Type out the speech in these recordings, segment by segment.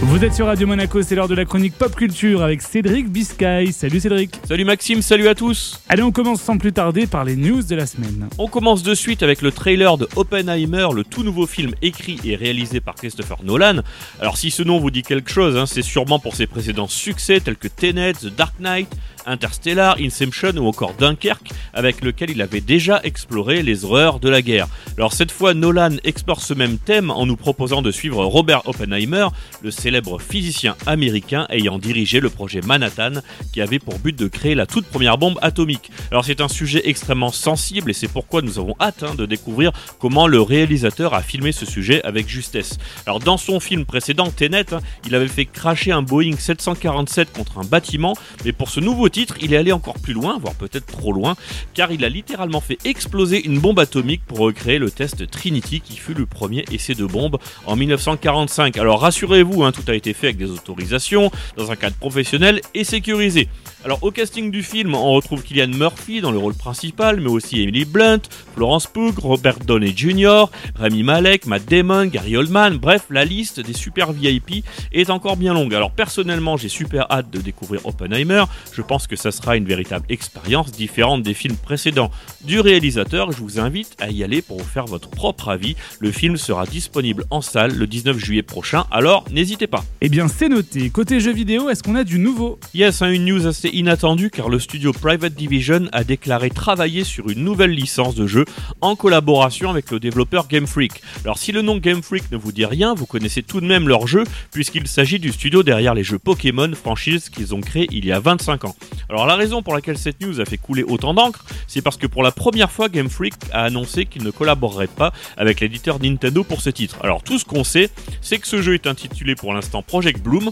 Vous êtes sur Radio Monaco, c'est l'heure de la chronique Pop Culture avec Cédric Biscay. Salut Cédric. Salut Maxime, salut à tous. Allez, on commence sans plus tarder par les news de la semaine. On commence de suite avec le trailer de Oppenheimer, le tout nouveau film écrit et réalisé par Christopher Nolan. Alors si ce nom vous dit quelque chose, c'est sûrement pour ses précédents succès tels que Tenet, The Dark Knight, Interstellar, Inception ou encore Dunkirk, avec lequel il avait déjà exploré les horreurs de la guerre. Alors cette fois, Nolan explore ce même thème en nous proposant de suivre Robert Oppenheimer, le célèbre physicien américain ayant dirigé le projet Manhattan, qui avait pour but de créer la toute première bombe atomique. Alors c'est un sujet extrêmement sensible et c'est pourquoi nous avons hâte de découvrir comment le réalisateur a filmé ce sujet avec justesse. Alors dans son film précédent, Tenet, il avait fait cracher un Boeing 747 contre un bâtiment, mais pour ce nouveau titre, il est allé encore plus loin, voire peut-être trop loin, car il a littéralement fait exploser une bombe atomique pour recréer le test Trinity qui fut le premier essai de bombe en 1945. Alors rassurez-vous, tout a été fait avec des autorisations, dans un cadre professionnel et sécurisé. Alors au casting du film, on retrouve Cillian Murphy dans le rôle principal, mais aussi Emily Blunt, Florence Pugh, Robert Downey Jr, Rami Malek, Matt Damon, Gary Oldman, bref, la liste des super VIP est encore bien longue. Alors personnellement, j'ai super hâte de découvrir Oppenheimer, je pense que ça sera une véritable expérience différente des films précédents du réalisateur. Je vous invite à y aller pour vous faire votre propre avis. Le film sera disponible en salle le 19 juillet prochain, alors n'hésitez pas. Eh bien c'est noté. Côté jeux vidéo, est-ce qu'on a du nouveau ? Yes, une news assez inattendue car le studio Private Division a déclaré travailler sur une nouvelle licence de jeu en collaboration avec le développeur Game Freak. Alors si le nom Game Freak ne vous dit rien, vous connaissez tout de même leur jeu puisqu'il s'agit du studio derrière les jeux Pokémon, franchise qu'ils ont créé il y a 25 ans. Alors la raison pour laquelle cette news a fait couler autant d'encre, c'est parce que pour la première fois Game Freak a annoncé qu'il ne collaborerait pas avec l'éditeur Nintendo pour ce titre. Alors tout ce qu'on sait, c'est que ce jeu est intitulé pour l'instant Project Bloom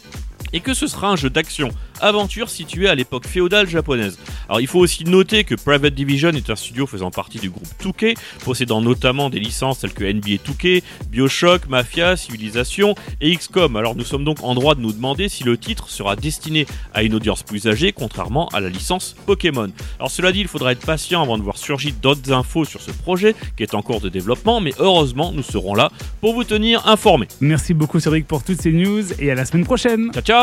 et que ce sera un jeu d'action-aventure situé à l'époque féodale japonaise. Alors il faut aussi noter que Private Division est un studio faisant partie du groupe Tuke, possédant notamment des licences telles que NBA 2K, BioShock, Mafia, Civilization et XCOM. Alors nous sommes donc en droit de nous demander si le titre sera destiné à une audience plus âgée, contrairement à la licence Pokémon. Alors cela dit, il faudra être patient avant de voir surgir d'autres infos sur ce projet qui est en cours de développement, mais heureusement nous serons là pour vous tenir informés. Merci beaucoup Cédric pour toutes ces news et à la semaine prochaine. Ciao ciao.